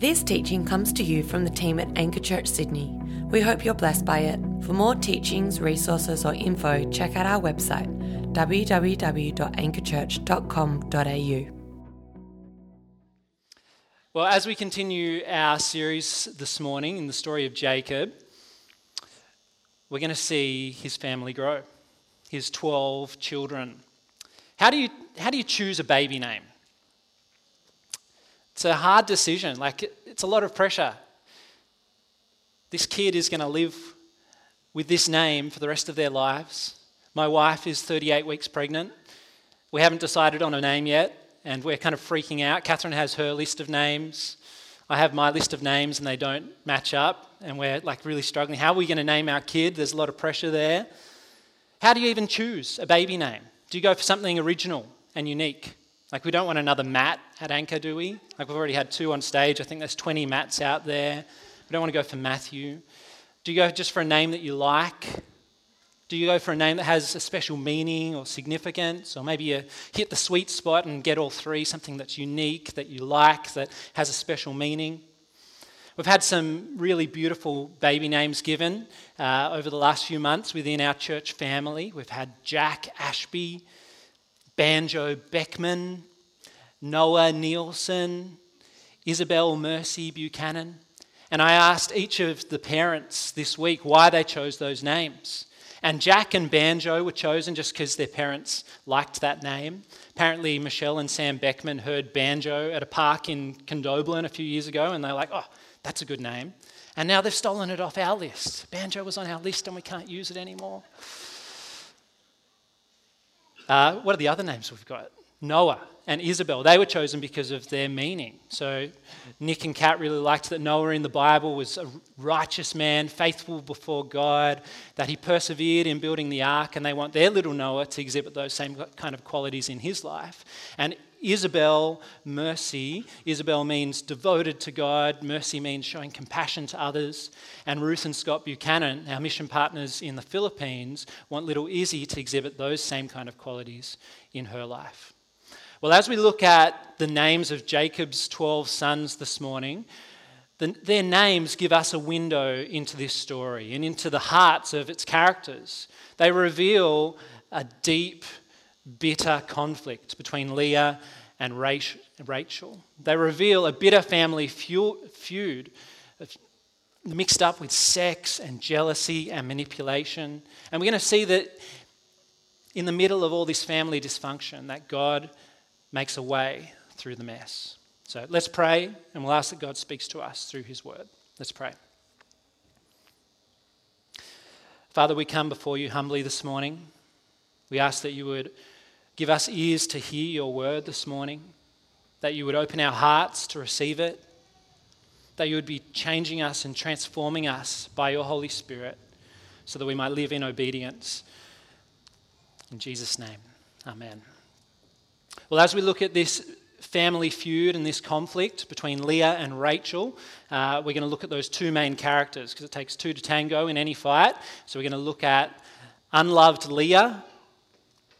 This teaching comes to you from the team at Anchor Church Sydney. We hope you're blessed by it. For more teachings, resources or info, check out our website www.anchorchurch.com.au. Well, as we continue our series this morning in the story of Jacob, we're going to see his family grow, his 12 children. How do you choose a baby name? It's a hard decision. It's a lot of pressure. This kid is going to live with this name for the rest of their lives. My wife is 38 weeks pregnant. We haven't decided on a name yet, and we're kind of freaking out. Catherine has her list of names. I have my list of names, and they don't match up, and we're really struggling. How are we going to name our kid? There's a lot of pressure there. How do you even choose a baby name? Do you go for something original and unique? We don't want another Matt at Anchor, do we? We've already had 2 on stage. I think there's 20 Matts out there. We don't want to go for Matthew. Do you go just for a name that you like? Do you go for a name that has a special meaning or significance? Or maybe you hit the sweet spot and get all three, something that's unique, that you like, that has a special meaning. We've had some really beautiful baby names given over the last few months within our church family. We've had Jack Ashby, Banjo Beckman, Noah Nielsen, Isabel Mercy Buchanan. And I asked each of the parents this week why they chose those names. And Jack and Banjo were chosen just because their parents liked that name. Apparently, Michelle and Sam Beckman heard Banjo at a park in Condobolin a few years ago, and they're like, oh, that's a good name. And now they've stolen it off our list. Banjo was on our list, and we can't use it anymore. What are the other names we've got? Noah and Isabel. They were chosen because of their meaning. So Nick and Kat really liked that Noah in the Bible was a righteous man, faithful before God, that he persevered in building the ark, and they want their little Noah to exhibit those same kind of qualities in his life. And Isabel Mercy. Isabel means devoted to God. Mercy means showing compassion to others. And Ruth and Scott Buchanan, our mission partners in the Philippines, want little Izzy to exhibit those same kind of qualities in her life. Well, as we look at the names of Jacob's 12 sons this morning, their names give us a window into this story and into the hearts of its characters. They reveal a deep, bitter conflict between Leah and Rachel. They reveal a bitter family feud mixed up with sex and jealousy and manipulation. And we're going to see that in the middle of all this family dysfunction, that God makes a way through the mess. So let's pray, and we'll ask that God speaks to us through his word. Let's pray. Father, we come before you humbly this morning. We ask that you would give us ears to hear your word this morning, that you would open our hearts to receive it, that you would be changing us and transforming us by your Holy Spirit so that we might live in obedience. In Jesus' name, amen. Well, as we look at this family feud and this conflict between Leah and Rachel, we're going to look at those two main characters because it takes two to tango in any fight. So we're going to look at unloved Leah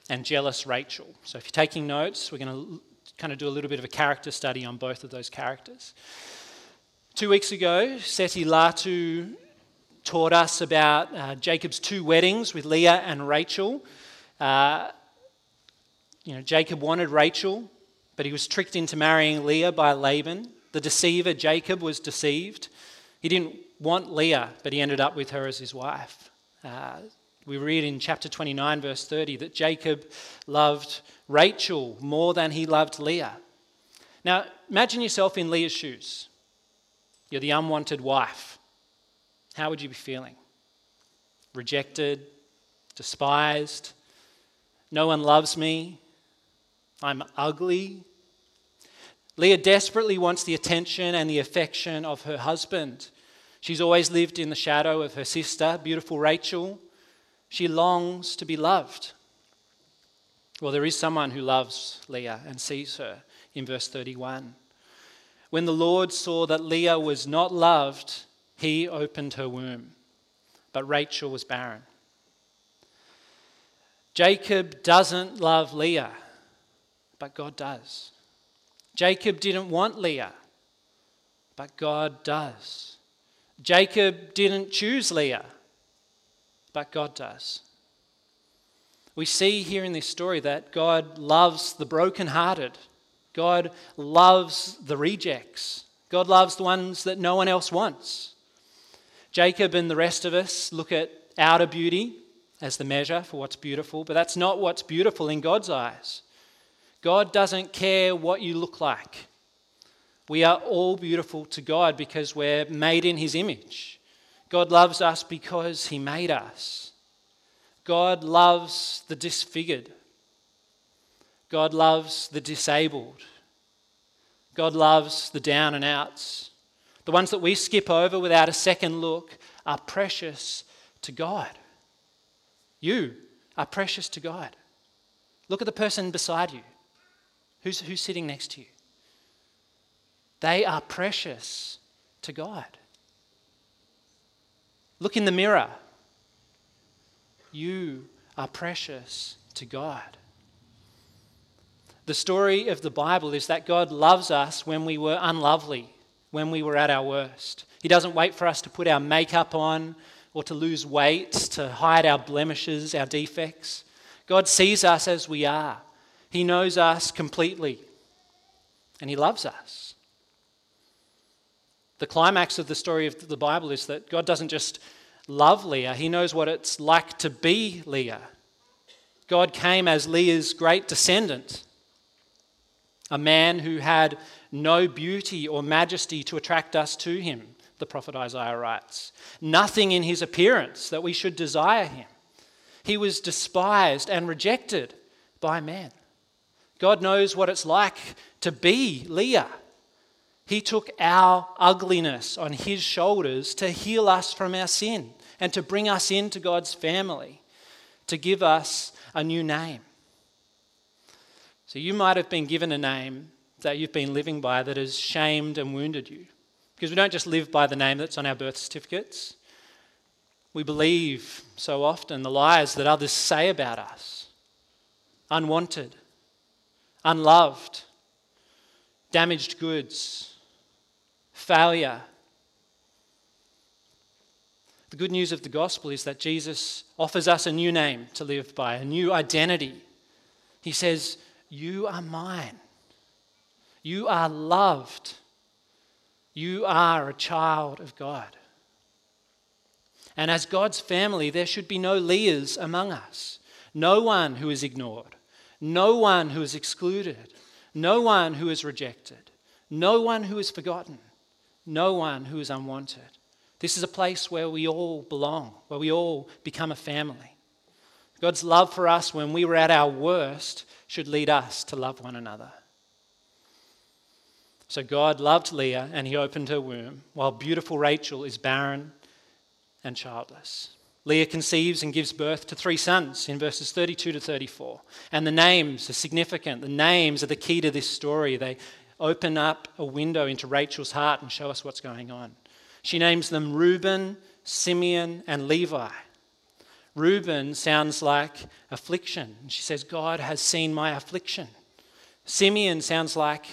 and jealous Rachel. So if you're taking notes, we're going to kind of do a little bit of a character study on both of those characters. 2 weeks ago, Seti Latu taught us about Jacob's 2 weddings with Leah and Rachel. Jacob wanted Rachel, but he was tricked into marrying Leah by Laban. The deceiver, Jacob, was deceived. He didn't want Leah, but he ended up with her as his wife. We read in chapter 29, verse 30, that Jacob loved Rachel more than he loved Leah. Now, imagine yourself in Leah's shoes. You're the unwanted wife. How would you be feeling? Rejected, despised, no one loves me. I'm ugly. Leah desperately wants the attention and the affection of her husband. She's always lived in the shadow of her sister, beautiful Rachel. She longs to be loved. Well, there is someone who loves Leah and sees her in verse 31. When the Lord saw that Leah was not loved, he opened her womb, but Rachel was barren. Jacob doesn't love Leah, but God does. Jacob didn't want Leah, but God does. Jacob didn't choose Leah, but God does. We see here in this story that God loves the brokenhearted. God loves the rejects. God loves the ones that no one else wants. Jacob and the rest of us look at outer beauty as the measure for what's beautiful, but that's not what's beautiful in God's eyes. God doesn't care what you look like. We are all beautiful to God because we're made in His image. God loves us because He made us. God loves the disfigured. God loves the disabled. God loves the down and outs. The ones that we skip over without a second look are precious to God. You are precious to God. Look at the person beside you. Who's sitting next to you? They are precious to God. Look in the mirror. You are precious to God. The story of the Bible is that God loves us when we were unlovely, when we were at our worst. He doesn't wait for us to put our makeup on or to lose weight, to hide our blemishes, our defects. God sees us as we are. He knows us completely, and He loves us. The climax of the story of the Bible is that God doesn't just love Leah, He knows what it's like to be Leah. God came as Leah's great descendant, a man who had no beauty or majesty to attract us to Him, the prophet Isaiah writes. Nothing in His appearance that we should desire Him. He was despised and rejected by men. God knows what it's like to be Leah. He took our ugliness on His shoulders to heal us from our sin and to bring us into God's family, to give us a new name. So you might have been given a name that you've been living by that has shamed and wounded you. Because we don't just live by the name that's on our birth certificates. We believe so often the lies that others say about us. Unwanted, unloved, damaged goods, failure. The good news of the gospel is that Jesus offers us a new name to live by, a new identity. He says, "You are mine. You are loved. You are a child of God." And as God's family, there should be no Leahs among us. No one who is ignored. No one who is excluded. No one who is rejected. No one who is forgotten. No one who is unwanted. This is a place where we all belong, where we all become a family. God's love for us when we were at our worst should lead us to love one another. So God loved Leah and He opened her womb, while beautiful Rachel is barren and childless. Leah conceives and gives birth to 3 sons in verses 32 to 34. And the names are significant. The names are the key to this story. They open up a window into Rachel's heart and show us what's going on. She names them Reuben, Simeon, and Levi. Reuben sounds like affliction. She says, "God has seen my affliction." Simeon sounds like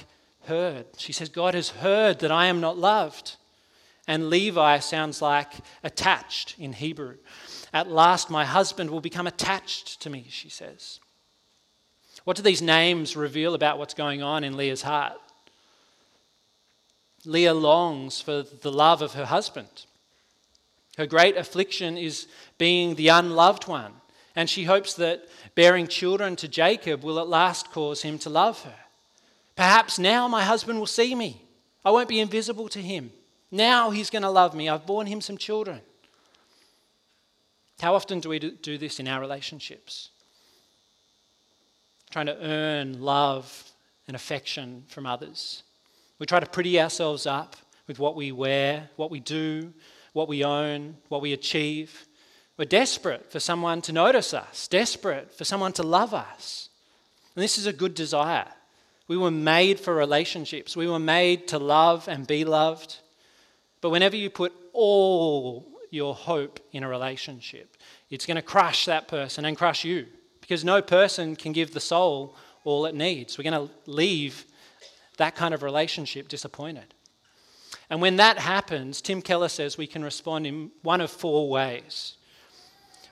heard. She says, "God has heard that I am not loved." And Levi sounds like attached in Hebrew. "At last my husband will become attached to me," she says. What do these names reveal about what's going on in Leah's heart? Leah longs for the love of her husband. Her great affliction is being the unloved one, and she hopes that bearing children to Jacob will at last cause him to love her. "Perhaps now my husband will see me. I won't be invisible to him. Now he's going to love me. I've borne him some children." How often do we do this in our relationships? Trying to earn love and affection from others. We try to pretty ourselves up with what we wear, what we do, what we own, what we achieve. We're desperate for someone to notice us, desperate for someone to love us. And this is a good desire. We were made for relationships. We were made to love and be loved. But whenever you put all your hope in a relationship, it's going to crush that person and crush you, because no person can give the soul all it needs. We're going to leave that kind of relationship disappointed. And when that happens, Tim Keller says we can respond in one of four ways.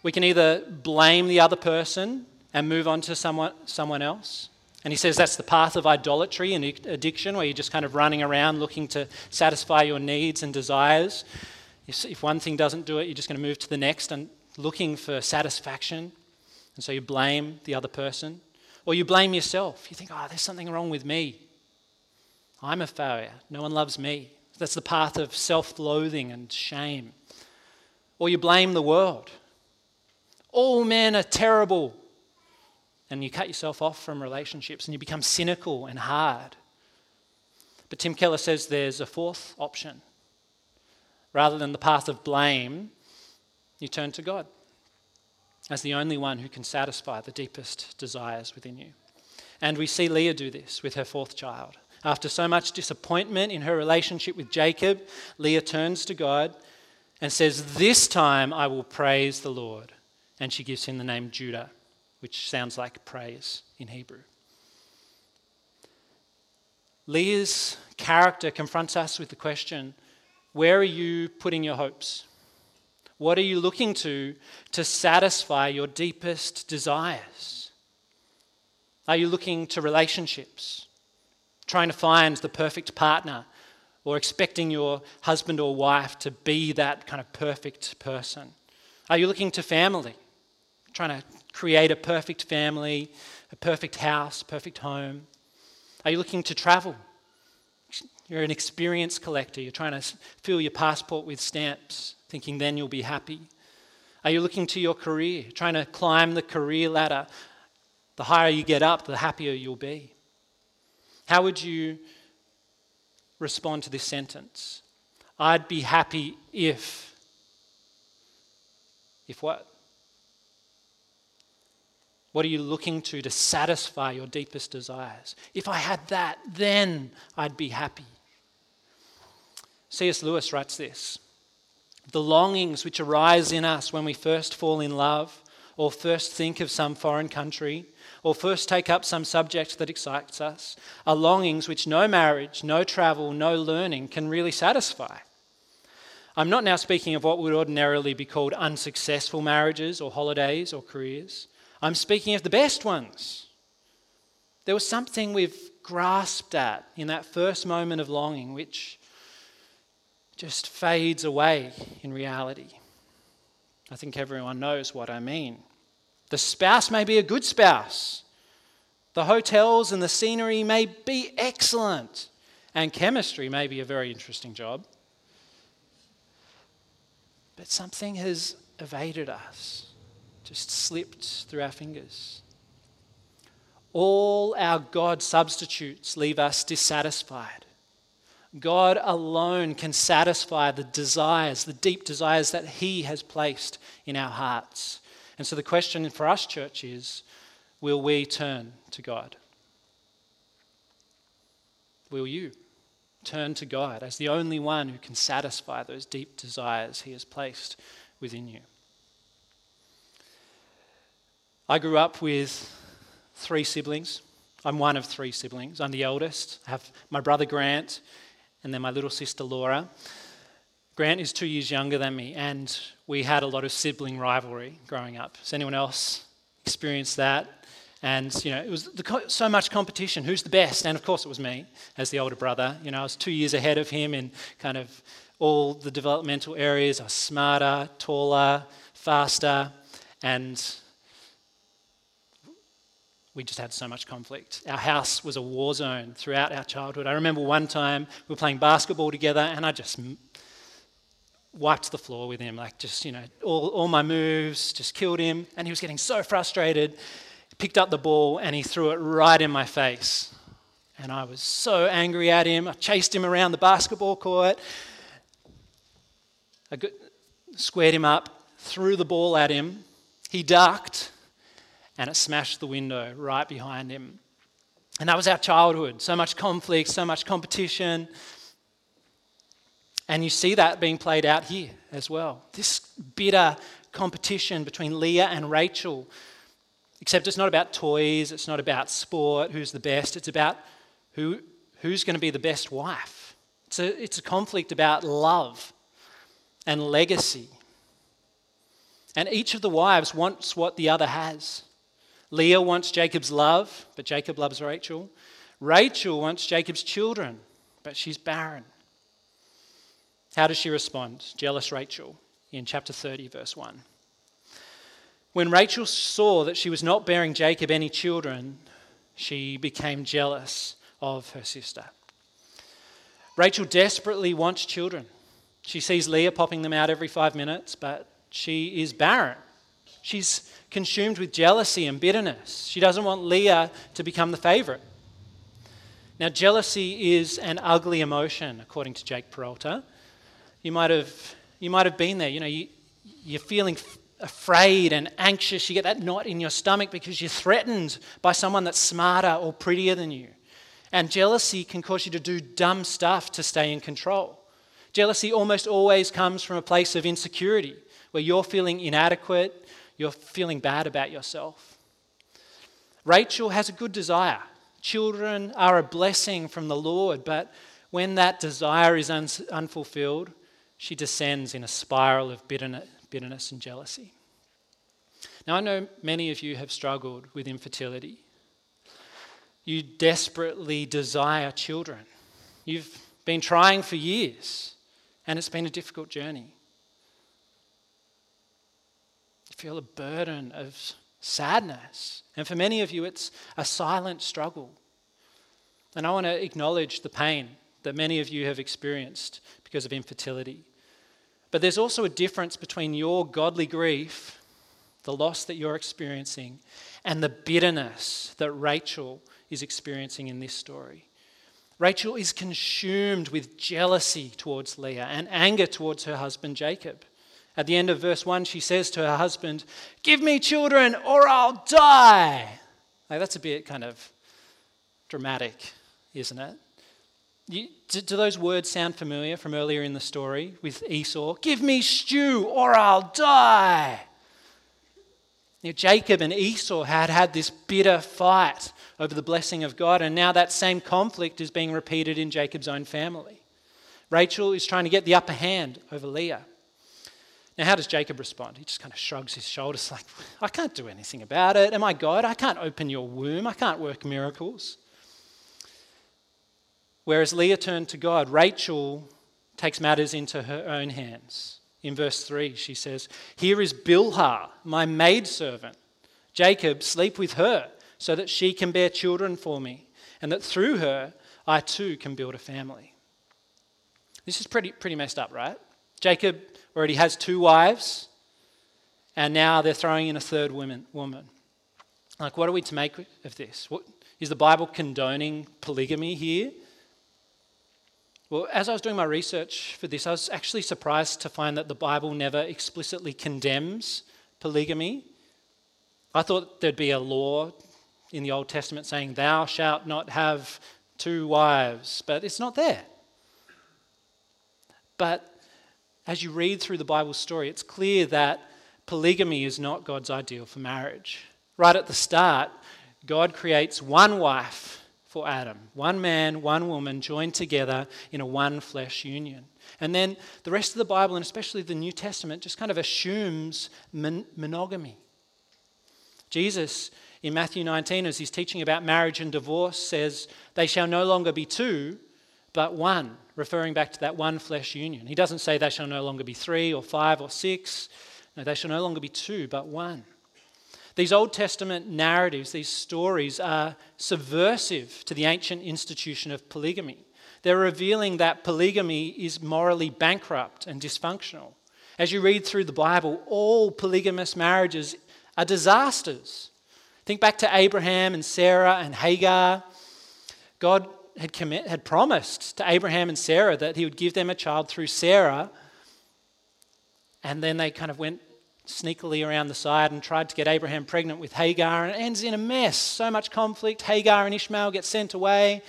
We can either blame the other person and move on to someone else. And he says that's the path of idolatry and addiction, where you're just kind of running around looking to satisfy your needs and desires. If one thing doesn't do it, you're just going to move to the next and looking for satisfaction. And so you blame the other person. Or you blame yourself. You think, oh, there's something wrong with me. I'm a failure. No one loves me. That's the path of self-loathing and shame. Or you blame the world. All men are terrible. And you cut yourself off from relationships and you become cynical and hard. But Tim Keller says there's a fourth option. Rather than the path of blame, you turn to God as the only one who can satisfy the deepest desires within you. And we see Leah do this with her fourth child. After so much disappointment in her relationship with Jacob, Leah turns to God and says, "This time I will praise the Lord." And she gives him the name Judah, which sounds like praise in Hebrew. Leah's character confronts us with the question, where are you putting your hopes? What are you looking to satisfy your deepest desires? Are you looking to relationships, trying to find the perfect partner, or expecting your husband or wife to be that kind of perfect person? Are you looking to family, trying to create a perfect family, a perfect house, perfect home? Are you looking to travel? You're an experience collector. You're trying to fill your passport with stamps, thinking then you'll be happy. Are you looking to your career, trying to climb the career ladder? The higher you get up, the happier you'll be. How would you respond to this sentence? I'd be happy if... If what? What are you looking to satisfy your deepest desires? If I had that, then I'd be happy. C.S. Lewis writes this: the longings which arise in us when we first fall in love, or first think of some foreign country, or first take up some subject that excites us, are longings which no marriage, no travel, no learning can really satisfy. I'm not now speaking of what would ordinarily be called unsuccessful marriages or holidays or careers. I'm speaking of the best ones. There was something we've grasped at in that first moment of longing which just fades away in reality. I think everyone knows what I mean. The spouse may be a good spouse. The hotels and the scenery may be excellent. And chemistry may be a very interesting job. But something has evaded us, just slipped through our fingers. All our God substitutes leave us dissatisfied. God alone can satisfy the desires, the deep desires that He has placed in our hearts. And so the question for us, church, is, will we turn to God? Will you? Turn to God as the only one who can satisfy those deep desires He has placed within you. I grew up with three siblings. I'm one of three siblings. I'm the eldest. I have my brother Grant and then my little sister Laura. Grant is 2 years younger than me, and we had a lot of sibling rivalry growing up. Has anyone else experienced that? And, it was so much competition. Who's the best? And, of course, it was me as the older brother. I was 2 years ahead of him in kind of all the developmental areas. I was smarter, taller, faster. And we just had so much conflict. Our house was a war zone throughout our childhood. I remember one time we were playing basketball together and I just wiped the floor with him. Like, just, all my moves, just killed him. And he was getting so frustrated. Picked up the ball and he threw it right in my face. And I was so angry at him. I chased him around the basketball court. I squared him up, threw the ball at him. He ducked and it smashed the window right behind him. And that was our childhood. So much conflict, so much competition. And you see that being played out here as well. This bitter competition between Leah and Rachel. Except it's not about toys, it's not about sport, who's the best, it's about who's going to be the best wife. It's It's a conflict about love and legacy. And each of the wives wants what the other has. Leah wants Jacob's love, but Jacob loves Rachel. Rachel wants Jacob's children, but she's barren. How does she respond? Jealous Rachel in chapter 30, verse 1. When Rachel saw that she was not bearing Jacob any children, she became jealous of her sister. Rachel desperately wants children. She sees Leah popping them out every 5 minutes, but she is barren. She's consumed with jealousy and bitterness. She doesn't want Leah to become the favorite. Now, jealousy is an ugly emotion, according to Jake Peralta. You might have been there. You know, you're feeling afraid and anxious. You get that knot in your stomach because you're threatened by someone that's smarter or prettier than you. And jealousy can cause you to do dumb stuff to stay in control. Jealousy almost always comes from a place of insecurity, where you're feeling inadequate, you're feeling bad about yourself. Rachel has a good desire. Children are a blessing from the Lord, but when that desire is unfulfilled, she descends in a spiral of bitterness and jealousy. Now, I know many of you have struggled with infertility. You desperately desire children. You've been trying for years, and it's been a difficult journey. You feel a burden of sadness. And for many of you, it's a silent struggle. And I want to acknowledge the pain that many of you have experienced because of infertility. But there's also a difference between your godly grief, the loss that you're experiencing, and the bitterness that Rachel is experiencing in this story. Rachel is consumed with jealousy towards Leah and anger towards her husband Jacob. At the end of verse 1, she says to her husband, "Give me children or I'll die." Now, that's a bit kind of dramatic, isn't it? Do those words sound familiar from earlier in the story with Esau? "Give me stew or I'll die." Now, Jacob and Esau had this bitter fight over the blessing of God, and now that same conflict is being repeated in Jacob's own family. Rachel is trying to get the upper hand over Leah. Now, how does Jacob respond? He just kind of shrugs his shoulders like, "I can't do anything about it. Am I God? I can't open your womb. I can't work miracles." Whereas Leah turned to God, Rachel takes matters into her own hands. In verse 3, she says, "Here is Bilhah, my maidservant. Jacob, sleep with her, so that she can bear children for me, and that through her I too can build a family." This is pretty messed up, right? Jacob already has 2 wives, and now they're throwing in a third woman. Like, what are we to make of this? Is the Bible condoning polygamy here? Well, as I was doing my research for this, I was actually surprised to find that the Bible never explicitly condemns polygamy. I thought there'd be a law in the Old Testament saying, "Thou shalt not have 2 wives," but it's not there. But as you read through the Bible story, it's clear that polygamy is not God's ideal for marriage. Right at the start, God creates one wife for Adam, one man, one woman joined together in a one flesh union. And then the rest of the Bible, and especially the New Testament, just kind of assumes monogamy. Jesus, in Matthew 19, as he's teaching about marriage and divorce, says, "They shall no longer be 2, but one," referring back to that one flesh union. He doesn't say they shall no longer be 3 or 5 or 6. No, they shall no longer be 2, but one. These Old Testament narratives, these stories, are subversive to the ancient institution of polygamy. They're revealing that polygamy is morally bankrupt and dysfunctional. As you read through the Bible, all polygamous marriages are disasters. Think back to Abraham and Sarah and Hagar. God had promised to Abraham and Sarah that he would give them a child through Sarah, and then they kind of went sneakily around the side and tried to get Abraham pregnant with Hagar, and it ends in a mess. So much conflict. Hagar and Ishmael get sent away.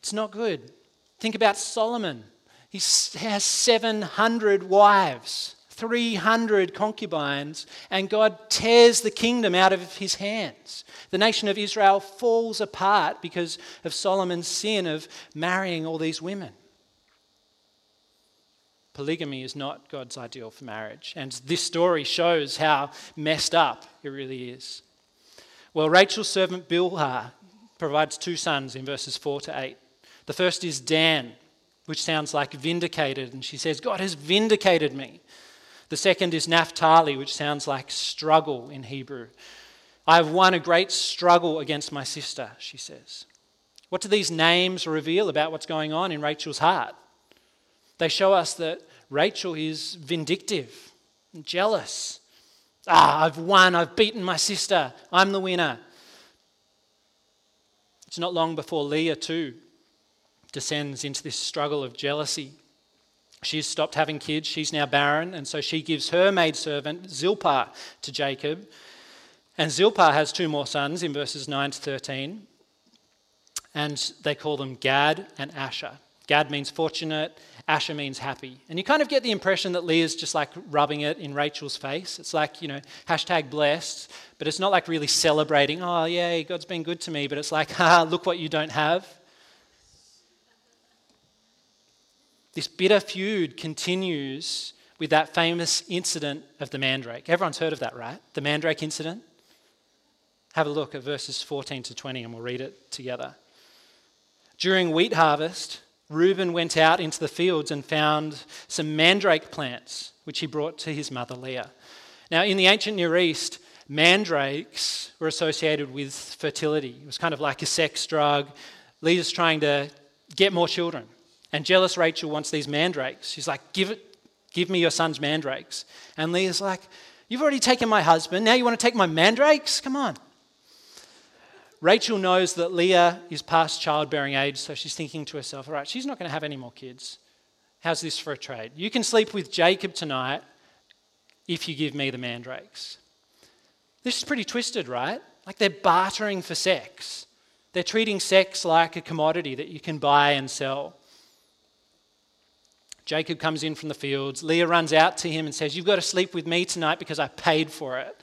It's not good. Think about Solomon. He has 700 wives, 300 concubines, and God tears the kingdom out of his hands. The nation of Israel falls apart because of Solomon's sin of marrying all these women. Polygamy is not God's ideal for marriage, and this story shows how messed up it really is. Well, Rachel's servant Bilhah provides two sons in verses 4 to 8. The first is Dan, which sounds like vindicated, and she says, God has vindicated me. The second is Naphtali, which sounds like struggle in Hebrew. I have won a great struggle against my sister, she says. What do these names reveal about what's going on in Rachel's heart? They show us that Rachel is vindictive and jealous. I've won, I've beaten my sister, I'm the winner. It's not long before Leah too descends into this struggle of jealousy. She's stopped having kids, she's now barren, and so she gives her maidservant Zilpah to Jacob. And Zilpah has two more sons in verses 9 to 13, and they call them Gad and Asher. Gad means fortunate, Asher means happy. And you kind of get the impression that Leah's just like rubbing it in Rachel's face. It's like, #blessed, but it's not like really celebrating, oh, yay, God's been good to me, but it's like, ha, look what you don't have. This bitter feud continues with that famous incident of the mandrake. Everyone's heard of that, right? The mandrake incident. Have a look at verses 14 to 20 and we'll read it together. During wheat harvest, Reuben went out into the fields and found some mandrake plants, which he brought to his mother Leah. Now, in the ancient Near East, mandrakes were associated with fertility. It was kind of like a sex drug. Leah's trying to get more children. And jealous Rachel wants these mandrakes. She's like, give me your son's mandrakes. And Leah's like, you've already taken my husband. Now you want to take my mandrakes? Come on. Rachel knows that Leah is past childbearing age, so she's thinking to herself, all right, she's not going to have any more kids. How's this for a trade? You can sleep with Jacob tonight if you give me the mandrakes. This is pretty twisted, right? Like they're bartering for sex. They're treating sex like a commodity that you can buy and sell. Jacob comes in from the fields. Leah runs out to him and says, you've got to sleep with me tonight because I paid for it.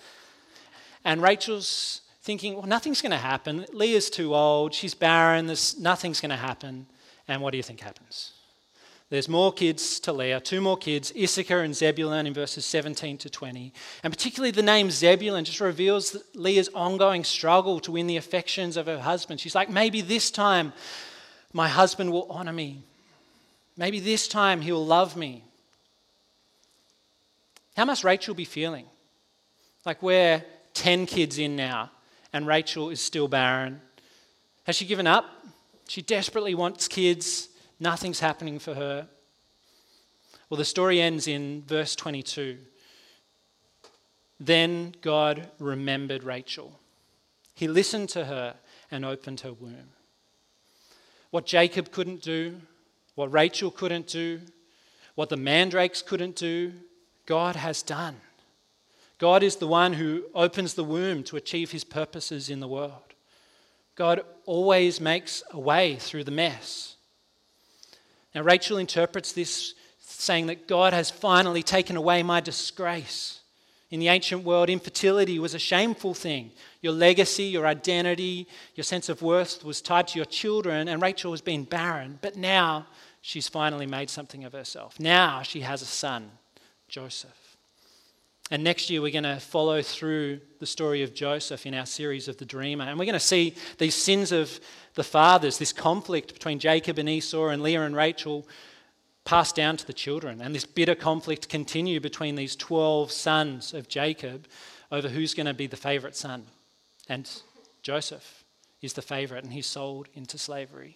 And Rachel's thinking, well, nothing's going to happen. Leah's too old. She's barren. Nothing's going to happen. And what do you think happens? There's more kids to Leah, two more kids, Issachar and Zebulun in verses 17 to 20. And particularly the name Zebulun just reveals Leah's ongoing struggle to win the affections of her husband. She's like, maybe this time my husband will honor me. Maybe this time he'll love me. How must Rachel be feeling? Like we're 10 kids in now. And Rachel is still barren. Has she given up? She desperately wants kids. Nothing's happening for her. Well, the story ends in verse 22. Then God remembered Rachel. He listened to her and opened her womb. What Jacob couldn't do, what Rachel couldn't do, what the mandrakes couldn't do, God has done. God is the one who opens the womb to achieve his purposes in the world. God always makes a way through the mess. Now, Rachel interprets this saying that God has finally taken away my disgrace. In the ancient world, infertility was a shameful thing. Your legacy, your identity, your sense of worth was tied to your children, and Rachel has been barren. But now she's finally made something of herself. Now she has a son, Joseph. And next year, we're going to follow through the story of Joseph in our series of The Dreamer. And we're going to see these sins of the fathers, this conflict between Jacob and Esau and Leah and Rachel passed down to the children. And this bitter conflict continue between these 12 sons of Jacob over who's going to be the favorite son. And Joseph is the favorite, and he's sold into slavery.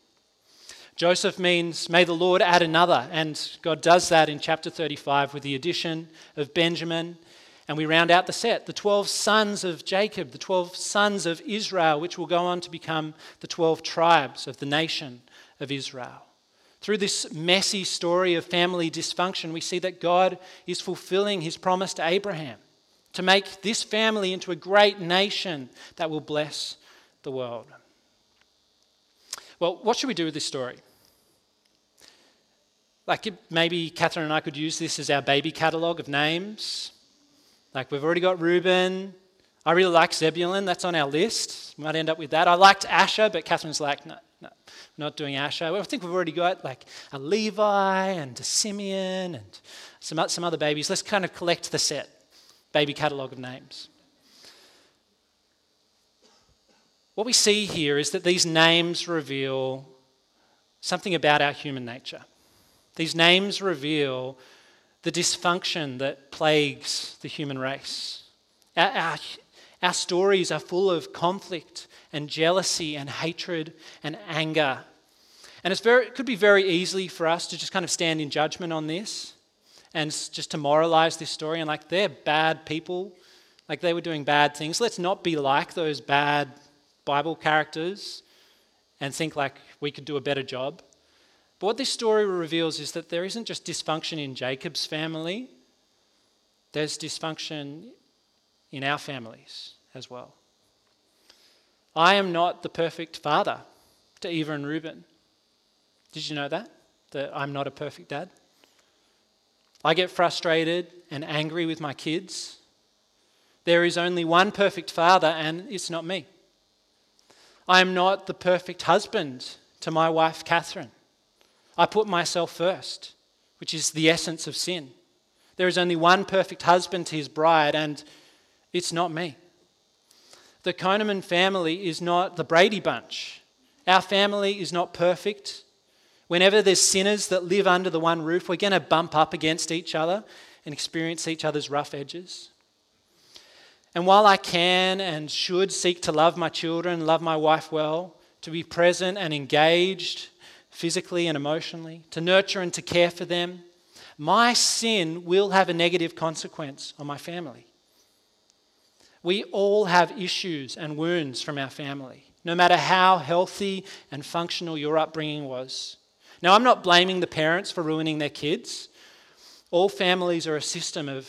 Joseph means, may the Lord add another. And God does that in chapter 35 with the addition of Benjamin. And we round out the set, the 12 sons of Jacob, the 12 sons of Israel, which will go on to become the 12 tribes of the nation of Israel. Through this messy story of family dysfunction, we see that God is fulfilling his promise to Abraham to make this family into a great nation that will bless the world. Well, what should we do with this story? Like maybe Catherine and I could use this as our baby catalogue of names. Like we've already got Reuben. I really like Zebulun. That's on our list. We might end up with that. I liked Asher, but Catherine's like, no, we're not doing Asher. I think we've already got like a Levi and a Simeon and some other babies. Let's kind of collect the set, baby catalogue of names. What we see here is that these names reveal something about our human nature. These names reveal the dysfunction that plagues the human race. Our stories are full of conflict and jealousy and hatred and anger. And it could be very easy for us to just kind of stand in judgment on this and just to moralize this story and like, they're bad people, like they were doing bad things. Let's not be like those bad Bible characters and think like we could do a better job. But what this story reveals is that there isn't just dysfunction in Jacob's family, there's dysfunction in our families as well. I am not the perfect father to Eva and Reuben. Did you know that? That I'm not a perfect dad? I get frustrated and angry with my kids. There is only one perfect father, and it's not me. I am not the perfect husband to my wife, Catherine. I put myself first, which is the essence of sin. There is only one perfect husband to his bride, and it's not me. The Kahneman family is not the Brady Bunch. Our family is not perfect. Whenever there's sinners that live under the one roof, we're going to bump up against each other and experience each other's rough edges. And while I can and should seek to love my children, love my wife well, to be present and engaged physically and emotionally, to nurture and to care for them, my sin will have a negative consequence on my family. We all have issues and wounds from our family, no matter how healthy and functional your upbringing was. Now, I'm not blaming the parents for ruining their kids. All families are a system of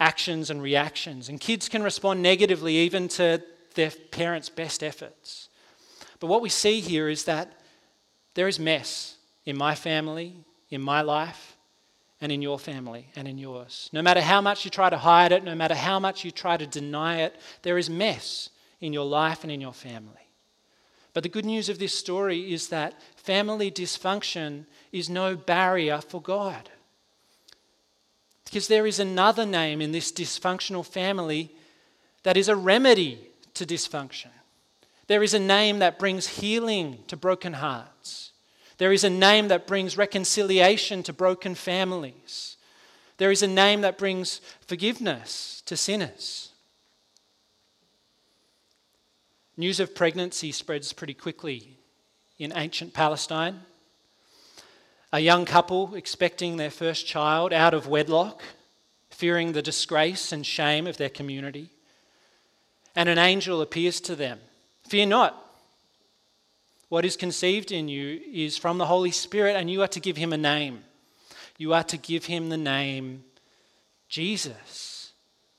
actions and reactions, and kids can respond negatively even to their parents' best efforts. But what we see here is that there is mess in my family, in my life, and in your family, and in yours. No matter how much you try to hide it, no matter how much you try to deny it, there is mess in your life and in your family. But the good news of this story is that family dysfunction is no barrier for God. Because there is another name in this dysfunctional family that is a remedy to dysfunction. There is a name that brings healing to broken hearts. There is a name that brings reconciliation to broken families. There is a name that brings forgiveness to sinners. News of pregnancy spreads pretty quickly in ancient Palestine. A young couple expecting their first child out of wedlock, fearing the disgrace and shame of their community. And an angel appears to them. Fear not. What is conceived in you is from the Holy Spirit, and you are to give him a name. You are to give him the name Jesus,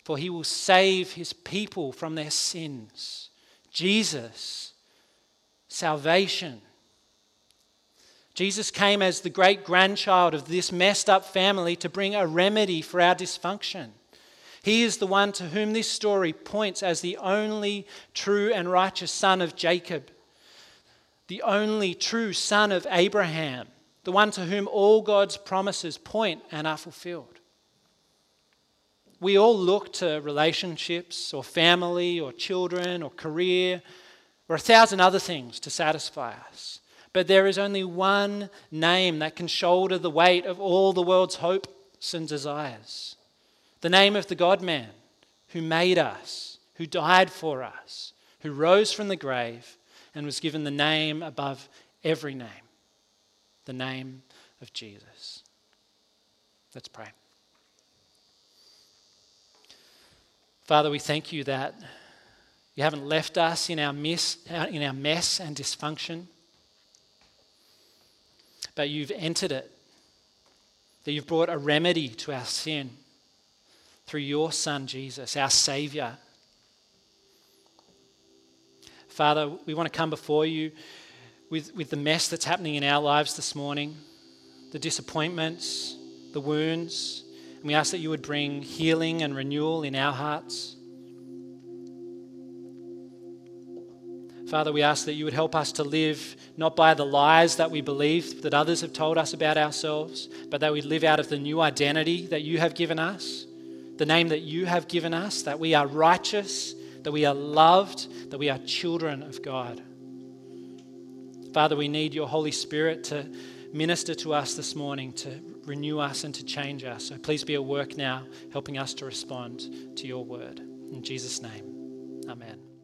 for he will save his people from their sins. Jesus, salvation. Jesus came as the great-grandchild of this messed-up family to bring a remedy for our dysfunction. He is the one to whom this story points as the only true and righteous son of Jacob, the only true son of Abraham, the one to whom all God's promises point and are fulfilled. We all look to relationships or family or children or career or 1,000 other things to satisfy us. But there is only one name that can shoulder the weight of all the world's hopes and desires. The name of the God-man who made us, who died for us, who rose from the grave and was given the name above every name, the name of Jesus. Let's pray. Father, we thank you that you haven't left us in our mess and dysfunction, but you've entered it, that you've brought a remedy to our sin through your Son, Jesus, our Saviour. Father, we want to come before you with the mess that's happening in our lives this morning. the disappointments, the wounds. And we ask that you would bring healing and renewal in our hearts. Father, we ask that you would help us to live not by the lies that we believe that others have told us about ourselves, but that we live out of the new identity that you have given us, the name that you have given us, that we are righteous, that we are loved, that we are children of God. Father, we need your Holy Spirit to minister to us this morning, to renew us and to change us. So please be at work now, helping us to respond to your word. In Jesus' name, amen.